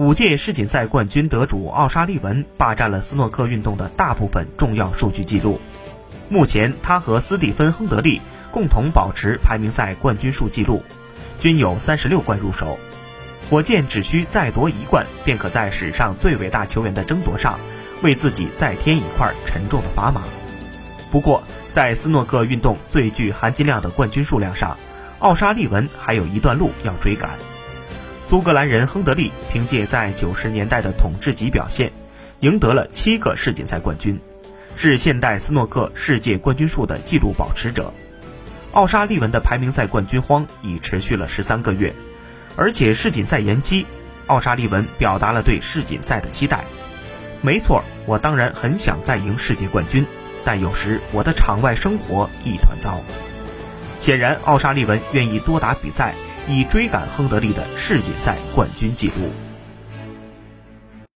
5届世锦赛冠军得主奥沙利文霸占了斯诺克运动的大部分重要数据记录。目前，他和斯蒂芬·亨德利共同保持排名赛冠军数记录，均有36冠入手。火箭只需再夺1冠，便可在史上最伟大球员的争夺上，为自己再添一块沉重的砝码。不过，在斯诺克运动最具含金量的冠军数量上，奥沙利文还有一段路要追赶。苏格兰人亨德利凭借在90年代的统治级表现，赢得了7个世锦赛冠军，是现代斯诺克世界冠军数的纪录保持者。奥沙利文的排名赛冠军荒已持续了13个月，而且世锦赛延期，奥沙利文表达了对世锦赛的期待。没错，我当然很想再赢世界冠军，但有时我的场外生活一团糟。显然，奥沙利文愿意多打比赛，以追赶亨德利的世锦赛冠军纪录。